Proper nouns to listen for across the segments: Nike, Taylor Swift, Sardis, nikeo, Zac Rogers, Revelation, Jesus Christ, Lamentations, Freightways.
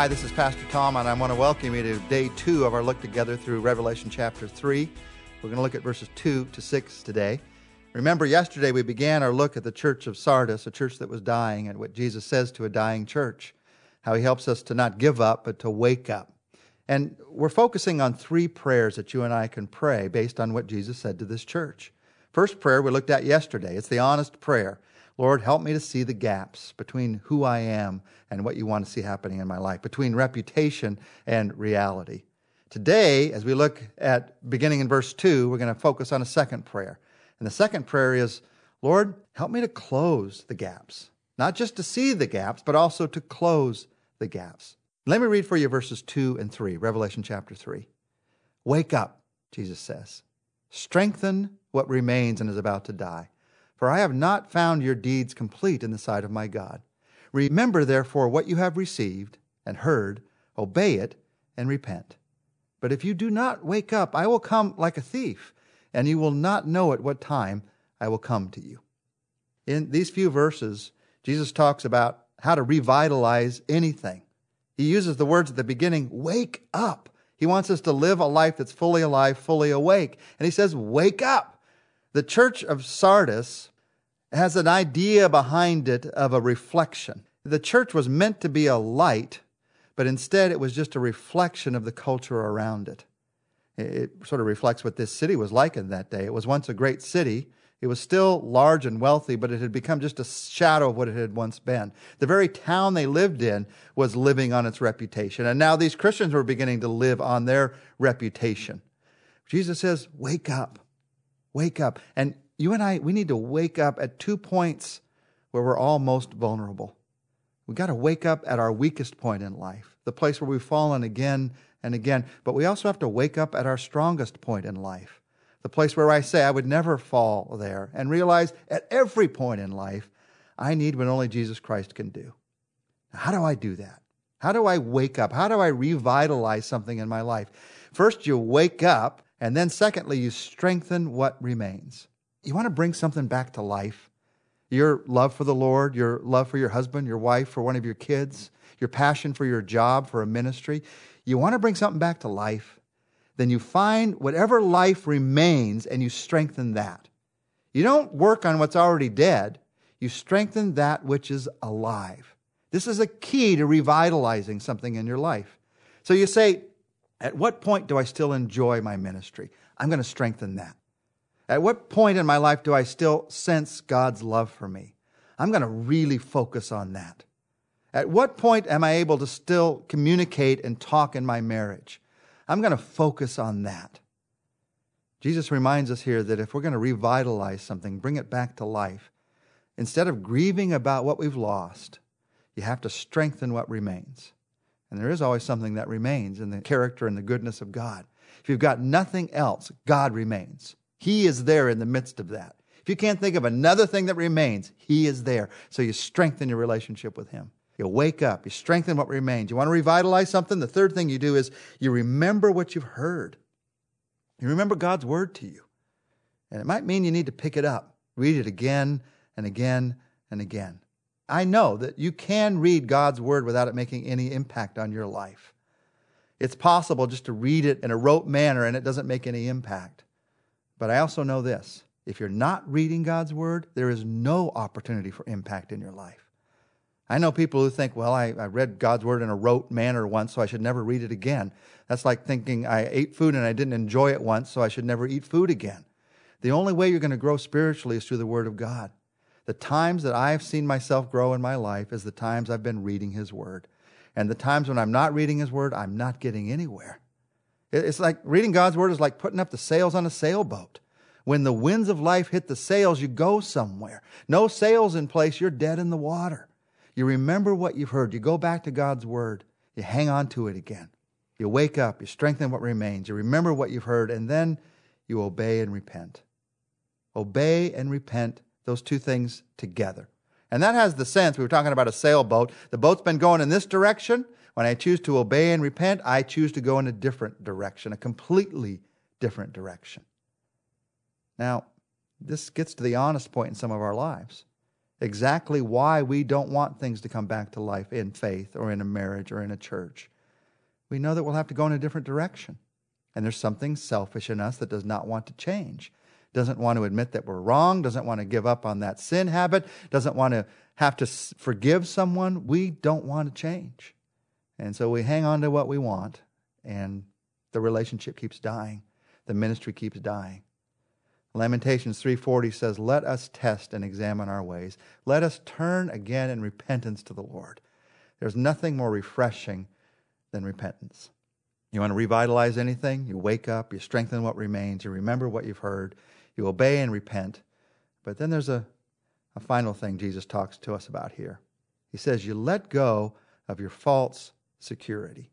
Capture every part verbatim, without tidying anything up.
Hi, this is Pastor Tom, and I want to welcome you to day two of our look together through Revelation chapter three. We're going to look at verses two to six today. Remember, yesterday we began our look at the church of Sardis, a church that was dying, and what Jesus says to a dying church, how he helps us to not give up, but to wake up. And we're focusing on three prayers that you and I can pray based on what Jesus said to this church. First prayer we looked at yesterday, it's the honest prayer. Lord, help me to see the gaps between who I am and what you want to see happening in my life, between reputation and reality. Today, as we look at beginning in verse two, we're going to focus on a second prayer. And the second prayer is, Lord, help me to close the gaps, not just to see the gaps, but also to close the gaps. Let me read for you verses two and three, Revelation chapter three. Wake up, Jesus says. Strengthen what remains and is about to die. For I have not found your deeds complete in the sight of my God. Remember, therefore, what you have received and heard, obey it, and repent. But if you do not wake up, I will come like a thief, and you will not know at what time I will come to you. In these few verses, Jesus talks about how to revitalize anything. He uses the words at the beginning, wake up. He wants us to live a life that's fully alive, fully awake. And he says, wake up. The church of Sardis has an idea behind it of a reflection. The church was meant to be a light, but instead it was just a reflection of the culture around it. It sort of reflects what this city was like in that day. It was once a great city. It was still large and wealthy, but it had become just a shadow of what it had once been. The very town they lived in was living on its reputation, and now these Christians were beginning to live on their reputation. Jesus says, wake up. Wake up. And you and I, we need to wake up at two points where we're all most vulnerable. We got to wake up at our weakest point in life, the place where we've fallen again and again. But we also have to wake up at our strongest point in life, the place where I say I would never fall there, and realize at every point in life, I need what only Jesus Christ can do. Now, how do I do that? How do I wake up? How do I revitalize something in my life? First, you wake up. And then secondly, you strengthen what remains. You want to bring something back to life. Your love for the Lord, your love for your husband, your wife, for one of your kids, your passion for your job, for a ministry. You want to bring something back to life. Then you find whatever life remains and you strengthen that. You don't work on what's already dead. You strengthen that which is alive. This is a key to revitalizing something in your life. So you say, at what point do I still enjoy my ministry? I'm going to strengthen that. At what point in my life do I still sense God's love for me? I'm going to really focus on that. At what point am I able to still communicate and talk in my marriage? I'm going to focus on that. Jesus reminds us here that if we're going to revitalize something, bring it back to life, instead of grieving about what we've lost, you have to strengthen what remains. And there is always something that remains in the character and the goodness of God. If you've got nothing else, God remains. He is there in the midst of that. If you can't think of another thing that remains, He is there. So you strengthen your relationship with Him. You wake up. You strengthen what remains. You want to revitalize something? The third thing you do is you remember what you've heard. You remember God's word to you. And it might mean you need to pick it up. Read it again and again and again. I know that you can read God's word without it making any impact on your life. It's possible just to read it in a rote manner and it doesn't make any impact. But I also know this, if you're not reading God's word, there is no opportunity for impact in your life. I know people who think, well, I, I read God's word in a rote manner once, so I should never read it again. That's like thinking I ate food and I didn't enjoy it once, so I should never eat food again. The only way you're going to grow spiritually is through the word of God. The times that I've seen myself grow in my life is the times I've been reading His word. And the times when I'm not reading His word, I'm not getting anywhere. It's like reading God's word is like putting up the sails on a sailboat. When the winds of life hit the sails, you go somewhere. No sails in place, you're dead in the water. You remember what you've heard. You go back to God's word. You hang on to it again. You wake up. You strengthen what remains. You remember what you've heard. And then you obey and repent. Obey and repent. Those two things together. And that has the sense, we were talking about a sailboat. The boat's been going in this direction. When I choose to obey and repent, I choose to go in a different direction, a completely different direction. Now, this gets to the honest point in some of our lives. exactly why we don't want things to come back to life in faith or in a marriage or in a church. We know that we'll have to go in a different direction. And there's something selfish in us that does not want to change, doesn't want to admit that we're wrong, doesn't want to give up on that sin habit, doesn't want to have to forgive someone. We don't want to change. And so we hang on to what we want, and the relationship keeps dying. The ministry keeps dying. Lamentations three forty says, "Let us test and examine our ways. Let us turn again in repentance to the Lord." There's nothing more refreshing than repentance. You want to revitalize anything? You wake up, you strengthen what remains, you remember what you've heard, you obey and repent. But then there's a, a final thing Jesus talks to us about here. He says, you let go of your false security.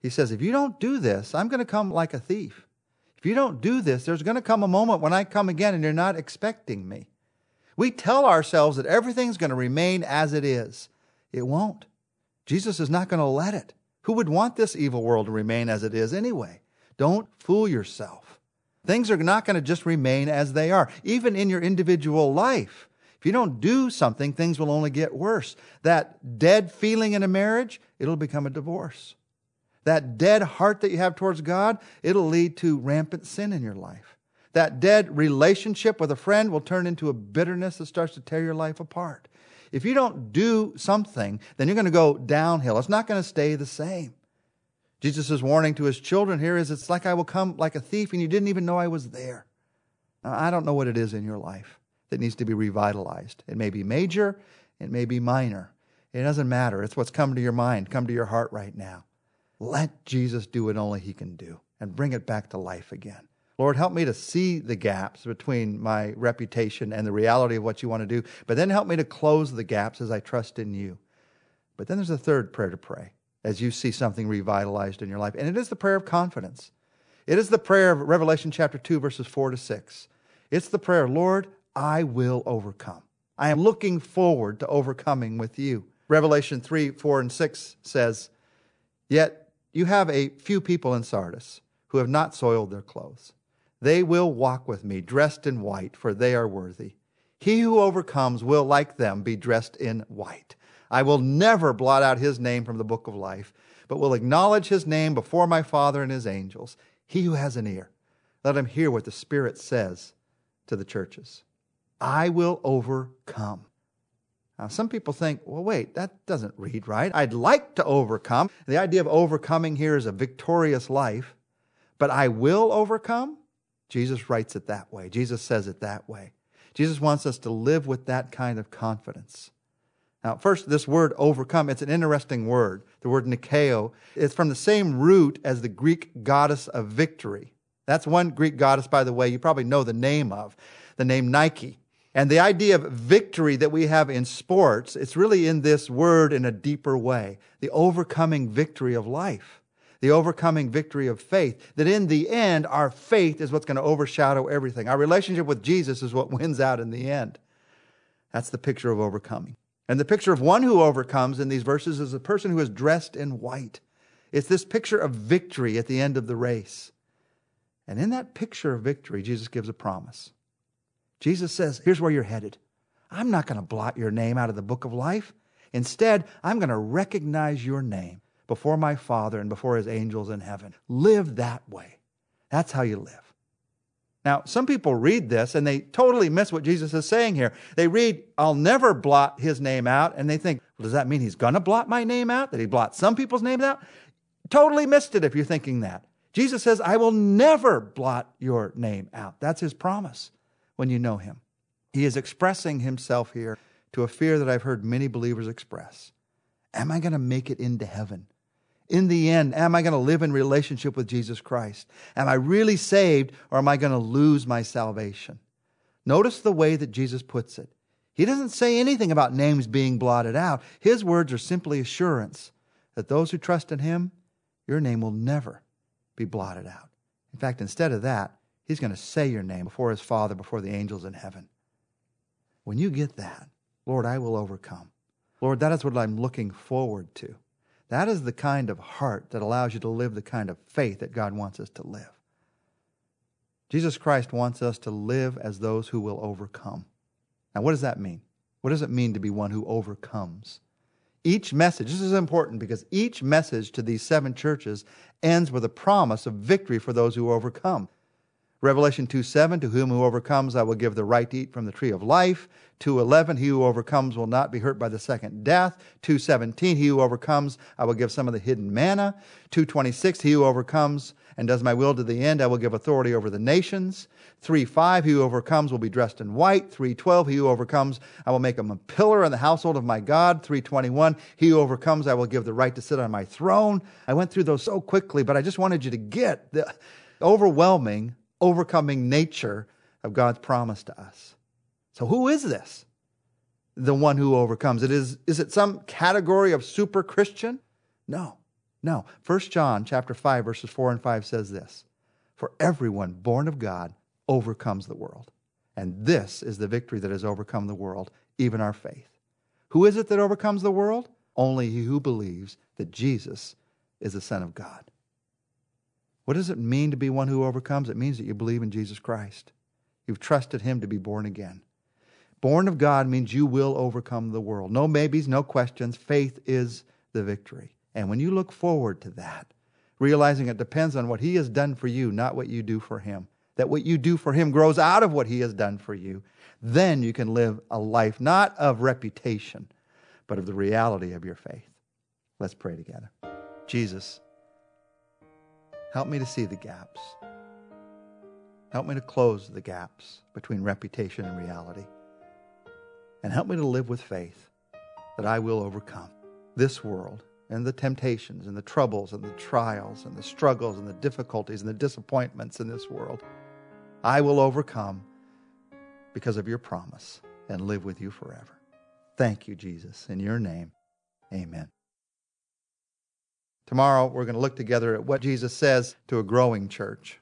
He says, if you don't do this, I'm going to come like a thief. If you don't do this, there's going to come a moment when I come again and you're not expecting me. We tell ourselves that everything's going to remain as it is. It won't. Jesus is not going to let it. Who would want this evil world to remain as it is anyway? Don't fool yourself. Things are not going to just remain as they are, even in your individual life. If you don't do something, things will only get worse. That dead feeling in a marriage, it'll become a divorce. That dead heart that you have towards God, it'll lead to rampant sin in your life. That dead relationship with a friend will turn into a bitterness that starts to tear your life apart. If you don't do something, then you're going to go downhill. It's not going to stay the same. Jesus' warning to his children here is, it's like I will come like a thief and you didn't even know I was there. Now, I don't know what it is in your life that needs to be revitalized. It may be major, it may be minor. It doesn't matter. It's what's come to your mind, come to your heart right now. Let Jesus do what only he can do and bring it back to life again. Lord, help me to see the gaps between my reputation and the reality of what you want to do, but then help me to close the gaps as I trust in you. But then there's a third prayer to pray as you see something revitalized in your life, and it is the prayer of confidence. It is the prayer of Revelation chapter two, verses four to six. It's the prayer, Lord, I will overcome. I am looking forward to overcoming with you. Revelation three, four, and six says, yet you have a few people in Sardis who have not soiled their clothes. They will walk with me dressed in white, for they are worthy. He who overcomes will, like them, be dressed in white. I will never blot out his name from the book of life, but will acknowledge his name before my Father and his angels. He who has an ear, let him hear what the Spirit says to the churches. I will overcome. Now, some people think, well, wait, that doesn't read right. I'd like to overcome. The idea of overcoming here is a victorious life, but I will overcome? Jesus writes it that way. Jesus says it that way. Jesus wants us to live with that kind of confidence. Now, first, this word overcome, it's an interesting word. The word nikeo, it's from the same root as the Greek goddess of victory. That's one Greek goddess, by the way, you probably know the name of, the name Nike. And the idea of victory that we have in sports, it's really in this word in a deeper way. The overcoming victory of life, the overcoming victory of faith, that in the end, our faith is what's going to overshadow everything. Our relationship with Jesus is what wins out in the end. That's the picture of overcoming. And the picture of one who overcomes in these verses is a person who is dressed in white. It's this picture of victory at the end of the race. And in that picture of victory, Jesus gives a promise. Jesus says, here's where you're headed. I'm not going to blot your name out of the book of life. Instead, I'm going to recognize your name before my Father and before his angels in heaven. Live that way. That's how you live. Now, some people read this and they totally miss what Jesus is saying here. They read, I'll never blot his name out. And they think, well, does that mean he's going to blot my name out? That he blots some people's names out? Totally missed it if you're thinking that. Jesus says, I will never blot your name out. That's his promise. When you know him, he is expressing himself here to a fear that I've heard many believers express. Am I going to make it into heaven? In the end, am I going to live in relationship with Jesus Christ? Am I really saved, or am I going to lose my salvation? Notice the way that Jesus puts it. He doesn't say anything about names being blotted out. His words are simply assurance that those who trust in him, your name will never be blotted out. In fact, instead of that, he's going to say your name before his Father, before the angels in heaven. When you get that, Lord, I will overcome. Lord, that is what I'm looking forward to. That is the kind of heart that allows you to live the kind of faith that God wants us to live. Jesus Christ wants us to live as those who will overcome. Now, what does that mean? What does it mean to be one who overcomes? Each message, this is important because each message to these seven churches ends with a promise of victory for those who overcome. Revelation two seven, to whom who overcomes I will give the right to eat from the tree of life. two eleven, he who overcomes will not be hurt by the second death. two seventeen, he who overcomes I will give some of the hidden manna. two twenty-six, he who overcomes and does my will to the end, I will give authority over the nations. three five, he who overcomes will be dressed in white. three twelve, he who overcomes, I will make him a pillar in the household of my God. three twenty-one, he who overcomes, I will give the right to sit on my throne. I went through those so quickly, but I just wanted you to get the overwhelming, overcoming nature of God's promise to us. So who is this? The one who overcomes. It is, is it some category of super Christian? No. No, First John chapter five, verses four and five says this, for everyone born of God overcomes the world, and this is the victory that has overcome the world, even our faith. Who is it that overcomes the world? Only he who believes that Jesus is the Son of God. What does it mean to be one who overcomes? It means that you believe in Jesus Christ. You've trusted him to be born again. Born of God means you will overcome the world. No maybes, no questions. Faith is the victory. And when you look forward to that, realizing it depends on what he has done for you, not what you do for him, that what you do for him grows out of what he has done for you, then you can live a life not of reputation, but of the reality of your faith. Let's pray together. Jesus, help me to see the gaps. Help me to close the gaps between reputation and reality. And help me to live with faith that I will overcome this world, and the temptations, and the troubles, and the trials, and the struggles, and the difficulties, and the disappointments in this world. I will overcome because of your promise and live with you forever. Thank you, Jesus. In your name, amen. Tomorrow, we're going to look together at what Jesus says to a growing church.